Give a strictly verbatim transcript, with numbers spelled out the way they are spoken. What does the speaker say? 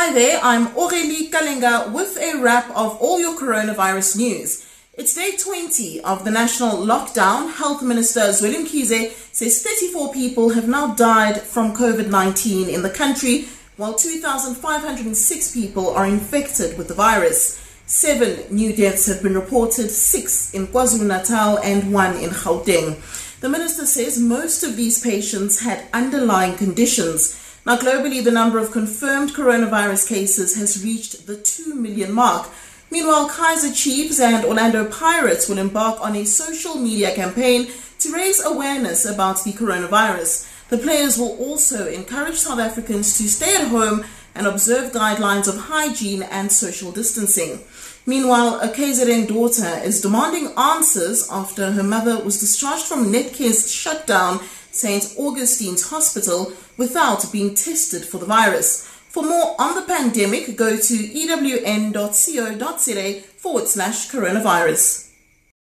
Hi there, I'm Aurelie Kalenga with a wrap of all your coronavirus news. It's day twenty of the national lockdown. Health Minister Zwillim Kize says thirty-four people have now died from COVID nineteen in the country, while two thousand five hundred six people are infected with the virus. Seven new deaths have been reported, six in KwaZulu-Natal and one in Gauteng. The minister says most of these patients had underlying conditions. Now, globally, the number of confirmed coronavirus cases has reached the two million mark. Meanwhile, Kaizer Chiefs and Orlando Pirates will embark on a social media campaign to raise awareness about the coronavirus. The players will also encourage South Africans to stay at home and observe guidelines of hygiene and social distancing. Meanwhile, a K Z N daughter is demanding answers after her mother was discharged from Netcare's shutdown Saint Augustine's Hospital without being tested for the virus. For more on the pandemic, go to ewn dot co dot za forward slash coronavirus.